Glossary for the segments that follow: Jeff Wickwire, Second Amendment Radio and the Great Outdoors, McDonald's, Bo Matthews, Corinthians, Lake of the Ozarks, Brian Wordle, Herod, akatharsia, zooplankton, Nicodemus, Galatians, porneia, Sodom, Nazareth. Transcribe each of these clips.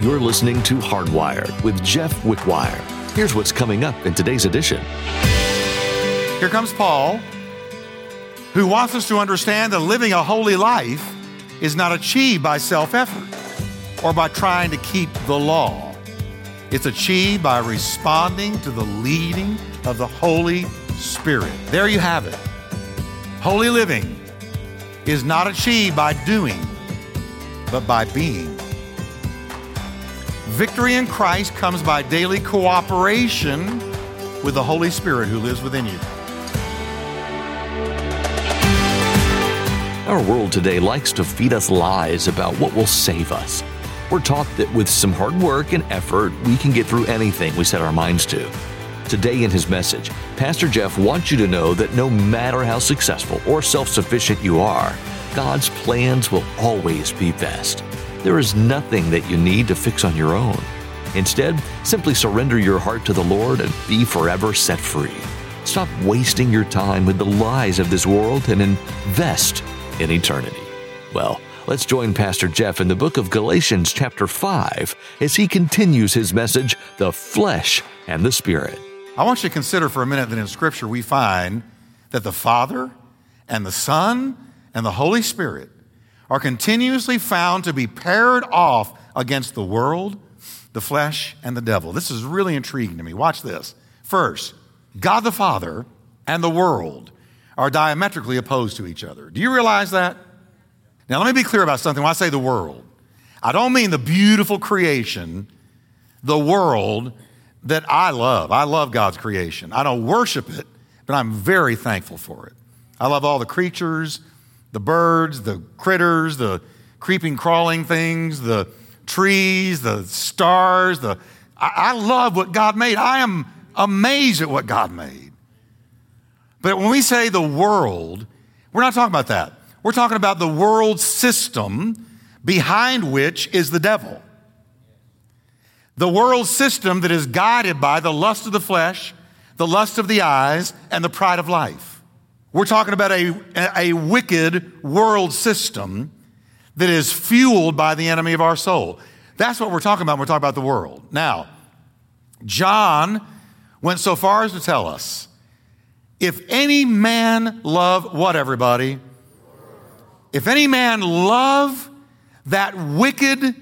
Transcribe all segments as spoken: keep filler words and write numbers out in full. You're listening to Hardwired with Jeff Wickwire. Here's what's coming up in today's edition. Here comes Paul, who wants us to understand that living a holy life is not achieved by self-effort or by trying to keep the law. It's achieved by responding to the leading of the Holy Spirit. There you have it. Holy living is not achieved by doing, but by being. Victory in Christ comes by daily cooperation with the Holy Spirit who lives within you. Our world today likes to feed us lies about what will save us. We're taught that with some hard work and effort, we can get through anything we set our minds to. Today in his message, Pastor Jeff wants you to know that no matter how successful or self-sufficient you are, God's plans will always be best. There is nothing that you need to fix on your own. Instead, simply surrender your heart to the Lord and be forever set free. Stop wasting your time with the lies of this world and invest in eternity. Well, let's join Pastor Jeff in the book of Galatians chapter five as he continues his message, The Flesh and the Spirit. I want you to consider for a minute that in Scripture we find that the Father and the Son and the Holy Spirit are continuously found to be paired off against the world, the flesh, and the devil. This is really intriguing to me. Watch this. First, God the Father and the world are diametrically opposed to each other. Do you realize that? Now, let me be clear about something. When I say the world, I don't mean the beautiful creation, the world that I love. I love God's creation. I don't worship it, but I'm very thankful for it. I love all the creatures, the birds, the critters, the creeping, crawling things, the trees, the stars. The I, I love what God made. I am amazed at what God made. But when we say the world, we're not talking about that. We're talking about the world system behind which is the devil. The world system that is guided by the lust of the flesh, the lust of the eyes, and the pride of life. We're talking about a, a wicked world system that is fueled by the enemy of our soul. That's what we're talking about when we're talking about the world. Now, John went so far as to tell us, if any man love what, everybody? If any man love that wicked,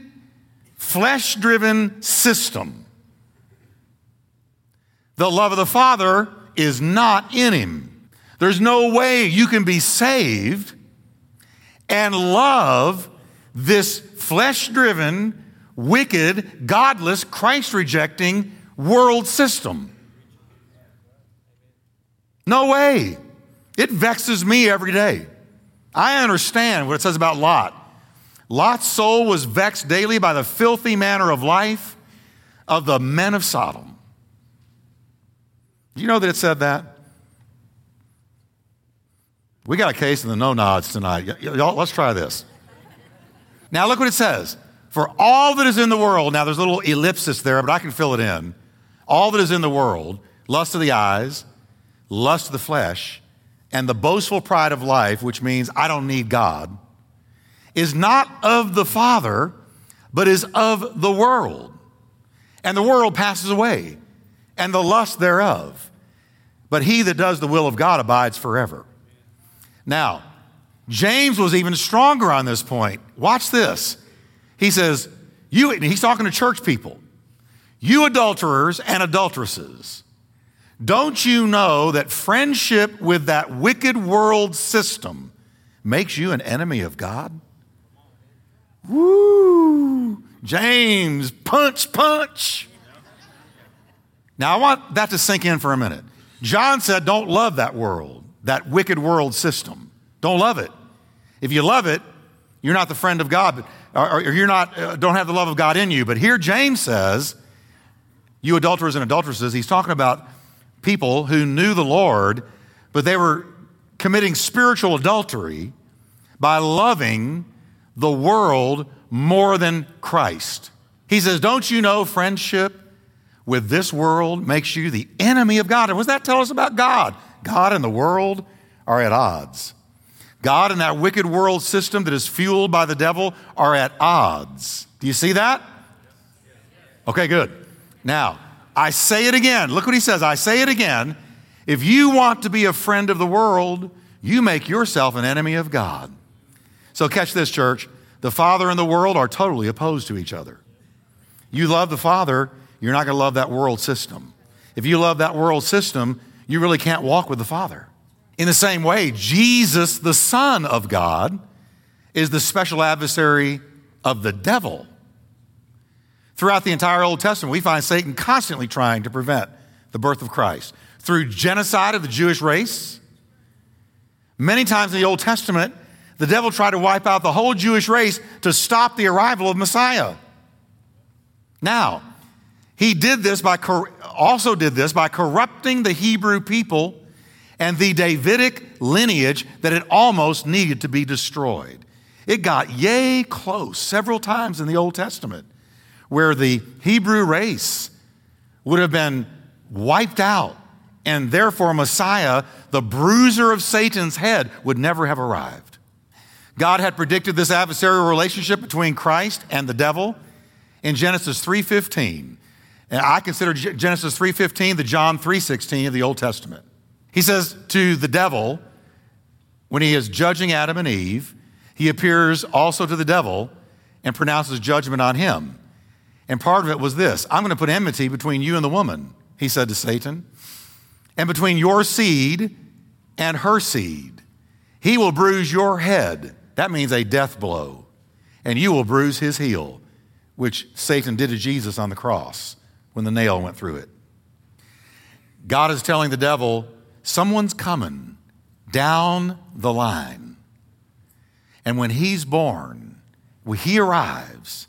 flesh-driven system, the love of the Father is not in him. There's no way you can be saved and love this flesh-driven, wicked, godless, Christ-rejecting world system. No way. It vexes me every day. I understand what it says about Lot. Lot's soul was vexed daily by the filthy manner of life of the men of Sodom. Do you know that it said that? We got a case in the no-nods tonight. Y- y'all, let's try this. Now look what it says. For all that is in the world, now there's a little ellipsis there, but I can fill it in. All that is in the world, lust of the eyes, lust of the flesh, and the boastful pride of life, which means I don't need God, is not of the Father, but is of the world. And the world passes away, and the lust thereof. But he that does the will of God abides forever. Now, James was even stronger on this point. Watch this. He says, "You." He's talking to church people. You adulterers and adulteresses, don't you know that friendship with that wicked world system makes you an enemy of God? Woo! James, punch, punch. Now, I want that to sink in for a minute. John said, don't love that world. That wicked world system. Don't love it. If you love it, you're not the friend of God, or, or you're not, uh, don't have the love of God in you. But here James says, you adulterers and adulteresses, he's talking about people who knew the Lord, but they were committing spiritual adultery by loving the world more than Christ. He says, don't you know friendship with this world makes you the enemy of God? And what does that tell us about God? God and the world are at odds. God and that wicked world system that is fueled by the devil are at odds. Do you see that? Okay, good. Now, I say it again. Look what he says. I say it again. If you want to be a friend of the world, you make yourself an enemy of God. So catch this, church. The Father and the world are totally opposed to each other. You love the Father, you're not going to love that world system. If you love that world system, you really can't walk with the Father. In the same way, Jesus, the Son of God, is the special adversary of the devil. Throughout the entire Old Testament, we find Satan constantly trying to prevent the birth of Christ through genocide of the Jewish race. Many times in the Old Testament, the devil tried to wipe out the whole Jewish race to stop the arrival of Messiah. Now, he did this by also did this by corrupting the Hebrew people and the Davidic lineage that had almost needed to be destroyed. It got yay close several times in the Old Testament where the Hebrew race would have been wiped out, and therefore Messiah, the bruiser of Satan's head, would never have arrived. God had predicted this adversarial relationship between Christ and the devil in Genesis three fifteen. And I consider Genesis three fifteen the John three sixteen of the Old Testament. He says to the devil, when he is judging Adam and Eve, he appears also to the devil and pronounces judgment on him. And part of it was this: I'm going to put enmity between you and the woman, he said to Satan, and between your seed and her seed. He will bruise your head. That means a death blow. And you will bruise his heel, which Satan did to Jesus on the cross when the nail went through it. God is telling the devil, someone's coming down the line. And when he's born, when he arrives,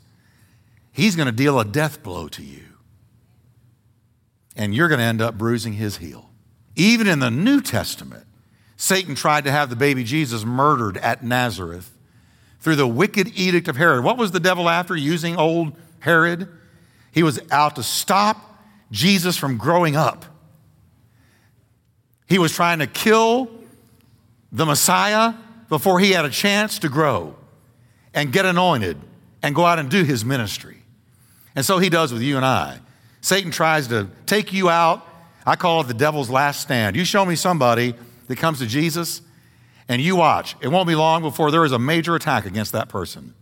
he's going to deal a death blow to you. And you're going to end up bruising his heel. Even in the New Testament, Satan tried to have the baby Jesus murdered at Nazareth through the wicked edict of Herod. What was the devil after using old Herod? He was out to stop Jesus from growing up. He was trying to kill the Messiah before he had a chance to grow and get anointed and go out and do his ministry. And so he does with you and I. Satan tries to take you out. I call it the devil's last stand. You show me somebody that comes to Jesus, and you watch. It won't be long before there is a major attack against that person.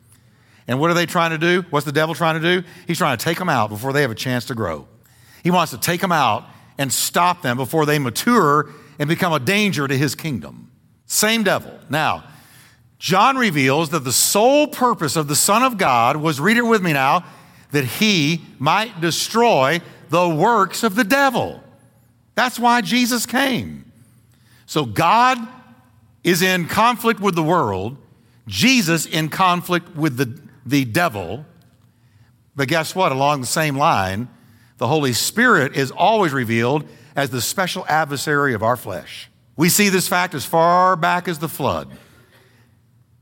And what are they trying to do? What's the devil trying to do? He's trying to take them out before they have a chance to grow. He wants to take them out and stop them before they mature and become a danger to his kingdom. Same devil. Now, John reveals that the sole purpose of the Son of God was, read it with me now, that he might destroy the works of the devil. That's why Jesus came. So God is in conflict with the world, Jesus in conflict with the, the devil. But guess what? Along the same line, the Holy Spirit is always revealed as the special adversary of our flesh. We see this fact as far back as the flood.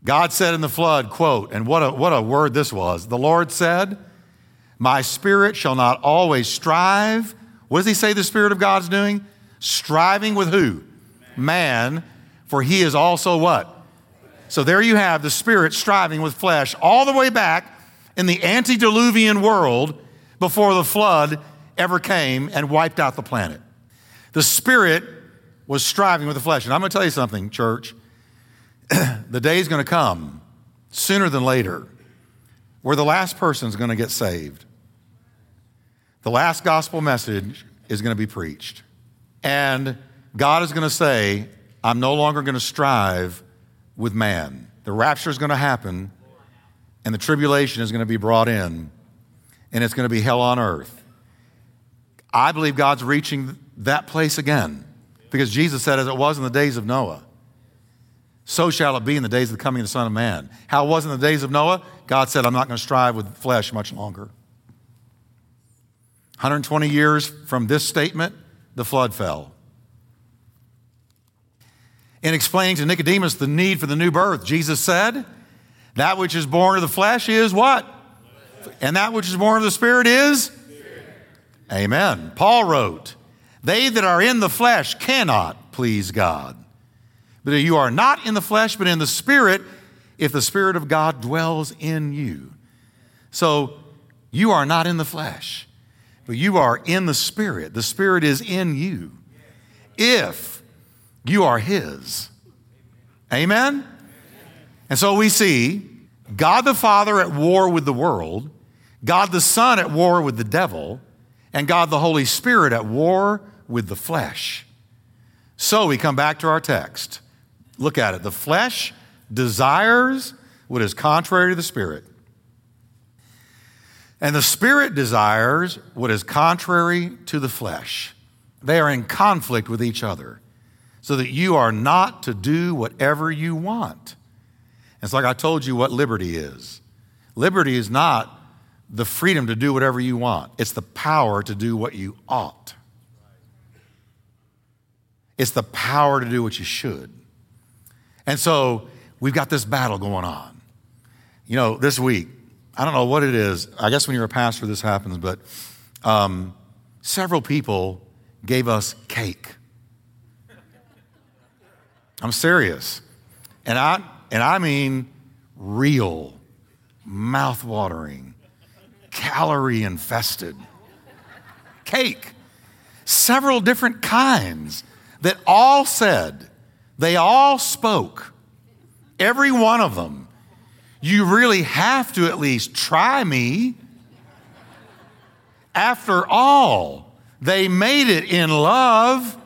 God said in the flood, quote, and what a, what a word this was. The Lord said, my spirit shall not always strive. What does he say the Spirit of God's doing? Striving with who? Man. Man, for he is also what? So there you have the Spirit striving with flesh all the way back in the antediluvian world before the flood ever came and wiped out the planet. The Spirit was striving with the flesh. And I'm going to tell you something, church. The day is going to come sooner than later where the last person is going to get saved. The last gospel message is going to be preached. And God is going to say, I'm no longer going to strive with man. The rapture is going to happen, and the tribulation is going to be brought in, and it's going to be hell on earth. I believe God's reaching that place again, because Jesus said, as it was in the days of Noah, so shall it be in the days of the coming of the Son of Man. How it was in the days of Noah? God said, I'm not going to strive with flesh much longer. one hundred twenty years from this statement, the flood fell. In explaining to Nicodemus the need for the new birth, Jesus said, that which is born of the flesh is what? And that which is born of the Spirit is? Spirit. Amen. Paul wrote, they that are in the flesh cannot please God. But you are not in the flesh, but in the Spirit, if the Spirit of God dwells in you. So You are not in the flesh, but you are in the Spirit. The Spirit is in you if you are His. Amen? And so we see God the Father at war with the world, God the Son at war with the devil, and God the Holy Spirit at war with the flesh. So we come back to our text. Look at it. The flesh desires what is contrary to the Spirit, and the Spirit desires what is contrary to the flesh. They are in conflict with each other, so that you are not to do whatever you want. It's like I told you what liberty is. Liberty is not the freedom to do whatever you want. It's the power to do what you ought. It's the power to do what you should. And so we've got this battle going on. You know, this week, I don't know what it is. I guess when you're a pastor, this happens, but um, several people gave us cake. I'm serious. And I, and I mean real, mouth-watering, calorie-infested cake. Several different kinds that all said, they all spoke, every one of them, you really have to at least try me. After all, they made it in love,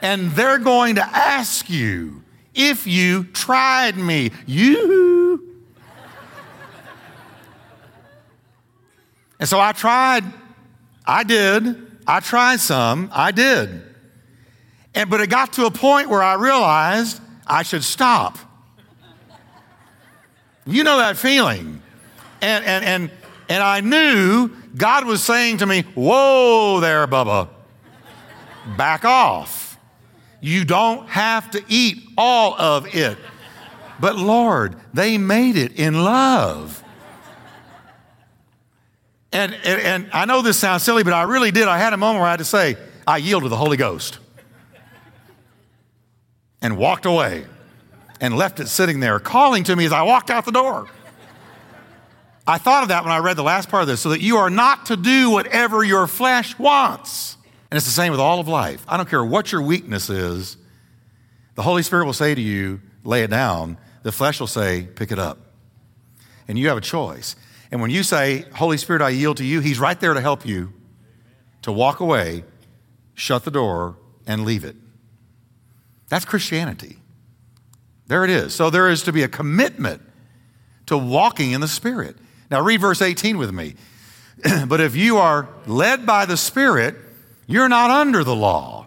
and they're going to ask you if you tried me. You. And so I tried. I did. I tried some. I did. And, but it got to a point where I realized I should stop. You know that feeling. And, and, and, and I knew God was saying to me, whoa there, Bubba, back off. You don't have to eat all of it. But Lord, they made it in love. And, and, and I know this sounds silly, but I really did. I had a moment where I had to say, I yield to the Holy Ghost. And walked away and left it sitting there calling to me as I walked out the door. I thought of that when I read the last part of this, so that you are not to do whatever your flesh wants. And it's the same with all of life. I don't care what your weakness is. The Holy Spirit will say to you, lay it down. The flesh will say, pick it up. And you have a choice. And when you say, Holy Spirit, I yield to you, He's right there to help you to walk away, shut the door, and leave it. That's Christianity. There it is. So there is to be a commitment to walking in the Spirit. Now read verse eighteen with me. But if you are led by the Spirit, you're not under the law.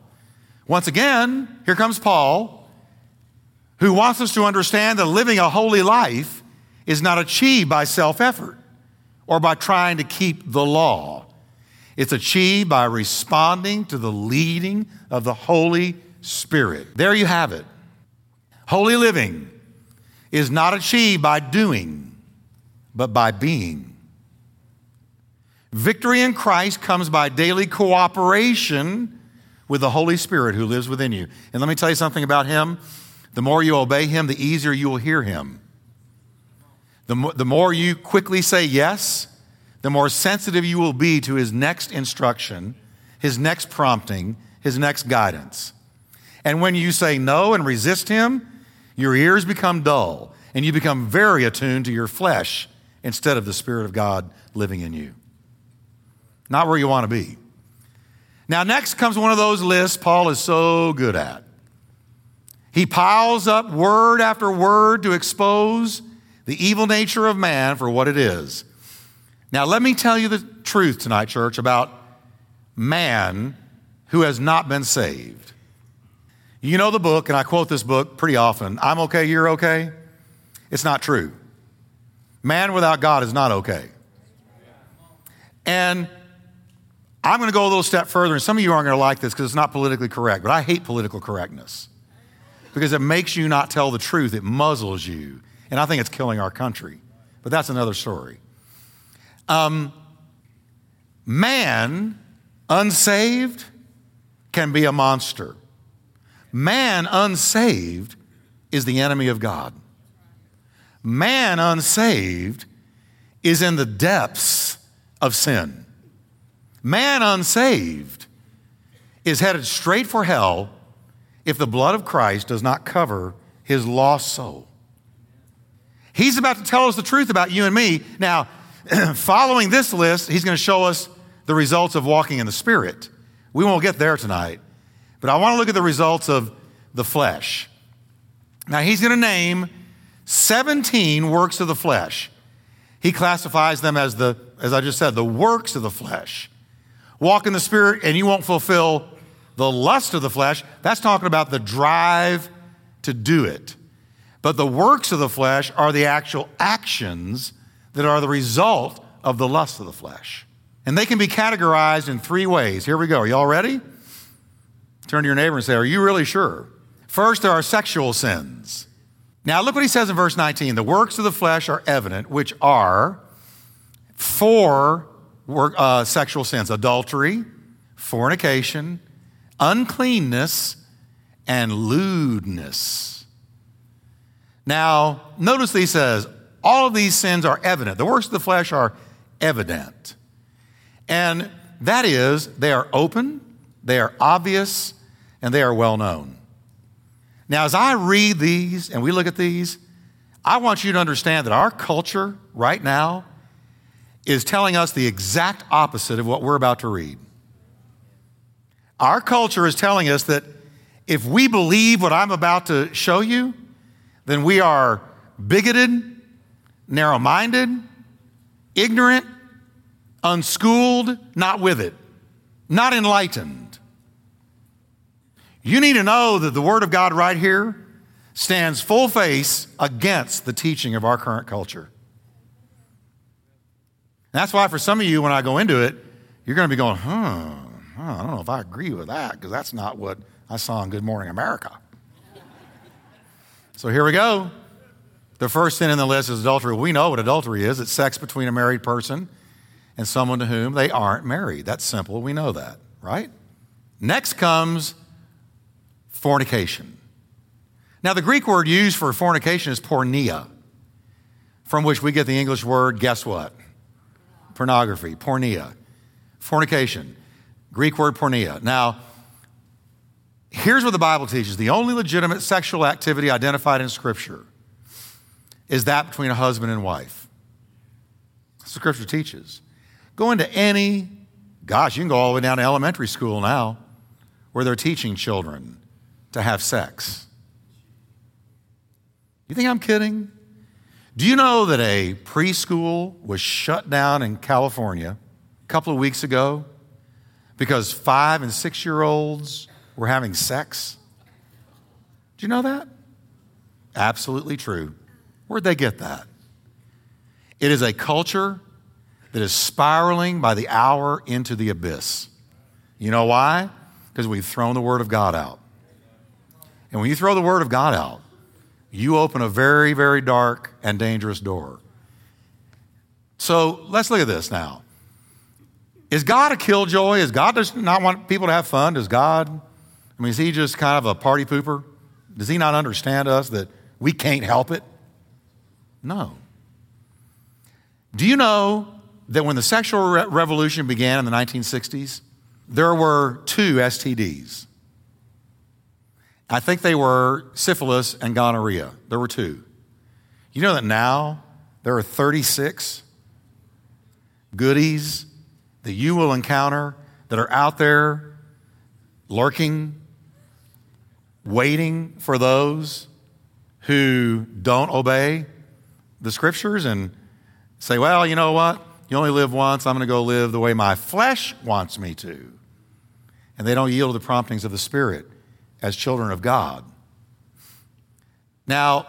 Once again, here comes Paul, who wants us to understand that living a holy life is not achieved by self-effort or by trying to keep the law. It's achieved by responding to the leading of the Holy Spirit. Spirit. There you have it. Holy living is not achieved by doing, but by being. Victory in Christ comes by daily cooperation with the Holy Spirit who lives within you. And let me tell you something about Him. The more you obey Him, the easier you will hear Him. The more, the more you quickly say yes, the more sensitive you will be to His next instruction, His next prompting, His next guidance. And when you say no and resist Him, your ears become dull and you become very attuned to your flesh instead of the Spirit of God living in you. Not where you want to be. Now, next comes one of those lists Paul is so good at. He piles up word after word to expose the evil nature of man for what it is. Now, let me tell you the truth tonight, church, about man who has not been saved. You know the book, and I quote this book pretty often, I'm okay, you're okay. It's not true. Man without God is not okay. And I'm going to go a little step further, and some of you aren't going to like this because it's not politically correct, but I hate political correctness because it makes you not tell the truth. It muzzles you, and I think it's killing our country, but that's another story. Um, man unsaved can be a monster. Man unsaved is the enemy of God. Man unsaved is in the depths of sin. Man unsaved is headed straight for hell if the blood of Christ does not cover his lost soul. He's about to tell us the truth about you and me. Now, following this list, he's going to show us the results of walking in the Spirit. We won't get there tonight, but I want to look at the results of the flesh. Now, he's going to name seventeen works of the flesh. He classifies them as the, as I just said, the works of the flesh. Walk in the Spirit and you won't fulfill the lust of the flesh. That's talking about the drive to do it. But the works of the flesh are the actual actions that are the result of the lust of the flesh. And they can be categorized in three ways. Here we go. Are y'all ready? Turn to your neighbor and say, are you really sure? First, there are sexual sins. Now, look what he says in verse nineteen. The works of the flesh are evident, which are four work, uh, sexual sins: adultery, fornication, uncleanness, and lewdness. Now, notice that he says, all of these sins are evident. The works of the flesh are evident. And that is, they are open, they are obvious, and they are well known. Now, as I read these and we look at these, I want you to understand that our culture right now is telling us the exact opposite of what we're about to read. Our culture is telling us that if we believe what I'm about to show you, then we are bigoted, narrow-minded, ignorant, unschooled, not with it, not enlightened. You need to know that the Word of God right here stands full face against the teaching of our current culture. And that's why for some of you, when I go into it, you're going to be going, huh, huh I don't know if I agree with that, because that's not what I saw in Good Morning America. So here we go. The first sin in the list is adultery. We know what adultery is. It's sex between a married person and someone to whom they aren't married. That's simple. We know that, right? Next comes fornication. Now, the Greek word used for fornication is porneia, from which we get the English word, guess what? Pornography, porneia. Fornication, Greek word porneia. Now, here's what the Bible teaches. The only legitimate sexual activity identified in Scripture is that between a husband and wife. That's what Scripture teaches. Go into any, gosh, you can go all the way down to elementary school now, where they're teaching children to have sex. You think I'm kidding? Do you know that a preschool was shut down in California a couple of weeks ago because five and six-year-olds were having sex? Do you know that? Absolutely true. Where'd they get that? It is a culture that is spiraling by the hour into the abyss. You know why? Because we've thrown the Word of God out. And when you throw the Word of God out, you open a very, very dark and dangerous door. So let's look at this now. Is God a killjoy? Is God does not want people to have fun? Does God, I mean, is he just kind of a party pooper? Does he not understand us that we can't help it? No. Do you know that when the sexual re- revolution began in the nineteen sixties, there were two S T Ds? I think they were syphilis and gonorrhea. There were two. You know that now there are thirty-six goodies that you will encounter that are out there lurking, waiting for those who don't obey the Scriptures and say, well, you know what? You only live once. I'm going to go live the way my flesh wants me to. And they don't yield to the promptings of the Spirit as children of God. Now,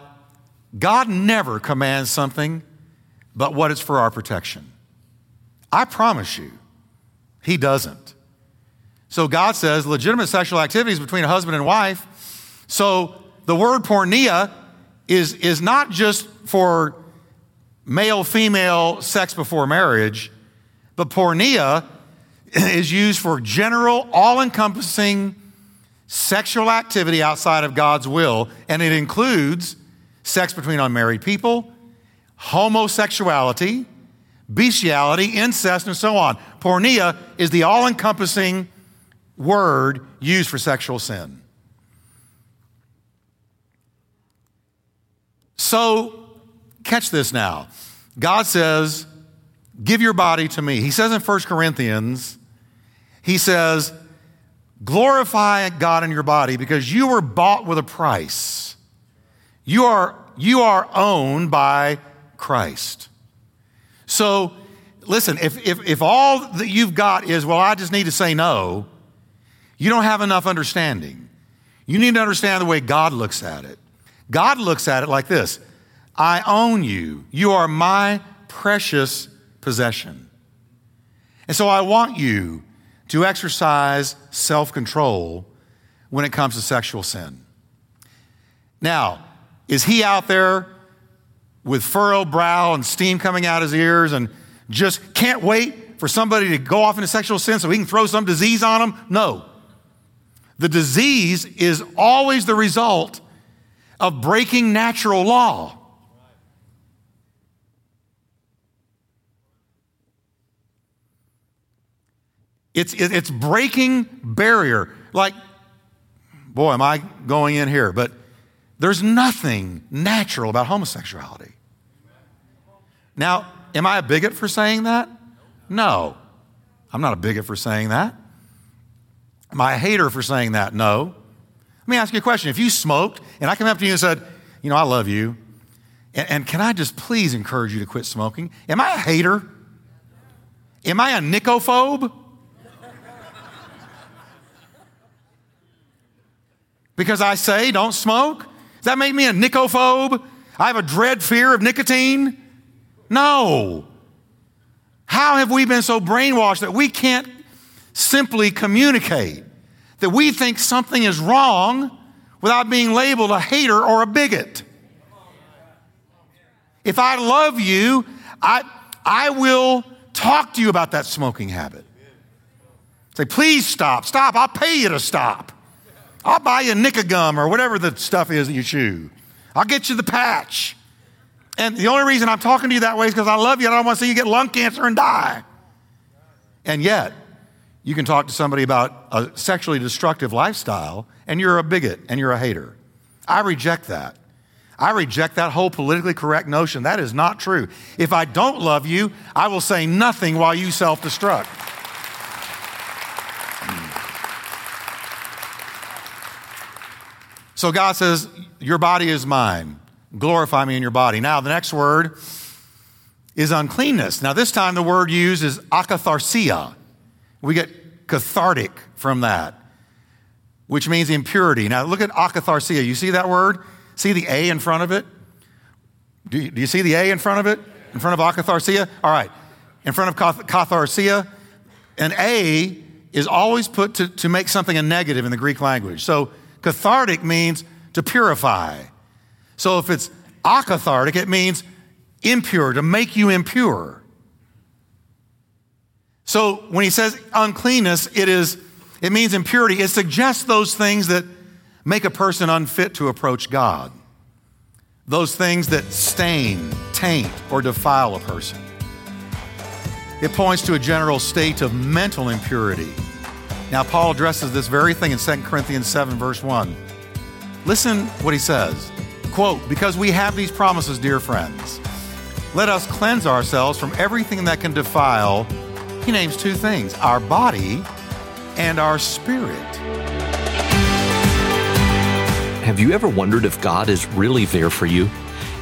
God never commands something but what it's for our protection. I promise you, he doesn't. So God says legitimate sexual activities between a husband and wife. So the word porneia is, is not just for male-female sex before marriage, but porneia is used for general, all-encompassing sexual activity outside of God's will, and it includes sex between unmarried people, homosexuality, bestiality, incest, and so on. Porneia is the all-encompassing word used for sexual sin. So, catch this now. God says, give your body to me. He says in First Corinthians, he says, glorify God in your body because you were bought with a price. You are, you are owned by Christ. So listen, if, if, if all that you've got is, well, I just need to say no, you don't have enough understanding. You need to understand the way God looks at it. God looks at it like this. I own you. You are my precious possession. And so I want you to exercise self-control when it comes to sexual sin. Now, is he out there with furrowed brow and steam coming out his ears and just can't wait for somebody to go off into sexual sin so he can throw some disease on them? No. The disease is always the result of breaking natural law. It's, it's breaking barrier. Like, boy, am I going in here, but there's nothing natural about homosexuality. Now, am I a bigot for saying that? No, I'm not a bigot for saying that. Am I a hater for saying that? No. Let me ask you a question. If you smoked and I came up to you and said, you know, I love you, and, and can I just please encourage you to quit smoking? Am I a hater? Am I a nicophobe? Because I say don't smoke? Does that make me a nicophobe? I have a dread fear of nicotine? No. How have we been so brainwashed that we can't simply communicate that we think something is wrong without being labeled a hater or a bigot? If I love you, I, I will talk to you about that smoking habit. Say, please stop, stop, I'll pay you to stop. I'll buy you a Nica gum or whatever the stuff is that you chew. I'll get you the patch. And the only reason I'm talking to you that way is because I love you and I don't want to see you get lung cancer and die. And yet, you can talk to somebody about a sexually destructive lifestyle and you're a bigot and you're a hater. I reject that. I reject that whole politically correct notion. That is not true. If I don't love you, I will say nothing while you self-destruct. So God says, your body is mine. Glorify me in your body. Now, the next word is uncleanness. Now, this time the word used is akatharsia. We get cathartic from that, which means impurity. Now, look at akatharsia. You see that word? See the A in front of it? Do you, do you see the A in front of it? In front of akatharsia? All right. In front of cath- catharsia, an A is always put to, to make something a negative in the Greek language. So, cathartic means to purify. So if it's akathartic, it means impure, to make you impure. So when he says uncleanness, it is, it means impurity. It suggests those things that make a person unfit to approach God. Those things that stain, taint, or defile a person. It points to a general state of mental impurity. Now, Paul addresses this very thing in Second Corinthians seven, verse one. Listen what he says. Quote, because we have these promises, dear friends, let us cleanse ourselves from everything that can defile. He names two things, our body and our spirit. Have you ever wondered if God is really there for you?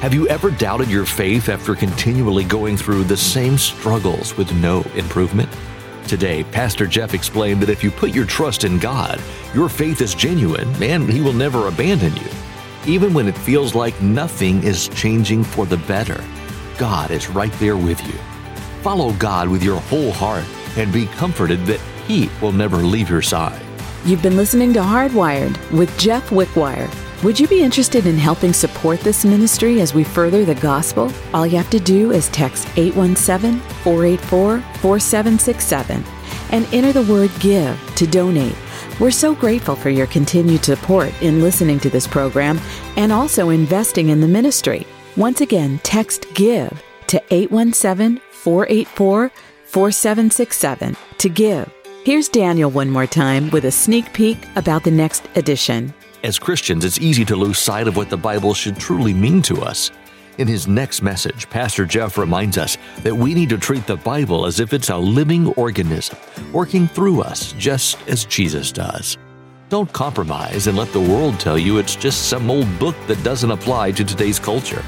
Have you ever doubted your faith after continually going through the same struggles with no improvement? Today, Pastor Jeff explained that if you put your trust in God, your faith is genuine and He will never abandon you. Even when it feels like nothing is changing for the better, God is right there with you. Follow God with your whole heart and be comforted that He will never leave your side. You've been listening to Hardwired with Jeff Wickwire. Would you be interested in helping support this ministry as we further the gospel? All you have to do is text eight one seven, four eight four, four seven six seven and enter the word give to donate. We're so grateful for your continued support in listening to this program and also investing in the ministry. Once again, text give to eight one seven, four eight four, four seven six seven to give. Here's Daniel one more time with a sneak peek about the next edition. As Christians, it's easy to lose sight of what the Bible should truly mean to us. In his next message, Pastor Jeff reminds us that we need to treat the Bible as if it's a living organism, working through us just as Jesus does. Don't compromise and let the world tell you it's just some old book that doesn't apply to today's culture.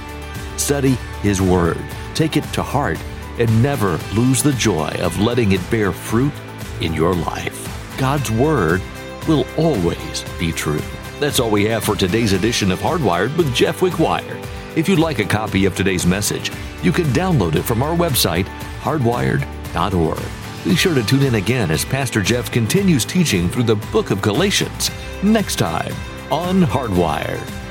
Study His Word, take it to heart, and never lose the joy of letting it bear fruit in your life. God's Word will always be true. That's all we have for today's edition of Hardwired with Jeff Wickwire. If you'd like a copy of today's message, you can download it from our website, hardwired dot org. Be sure to tune in again as Pastor Jeff continues teaching through the book of Galatians next time on Hardwired.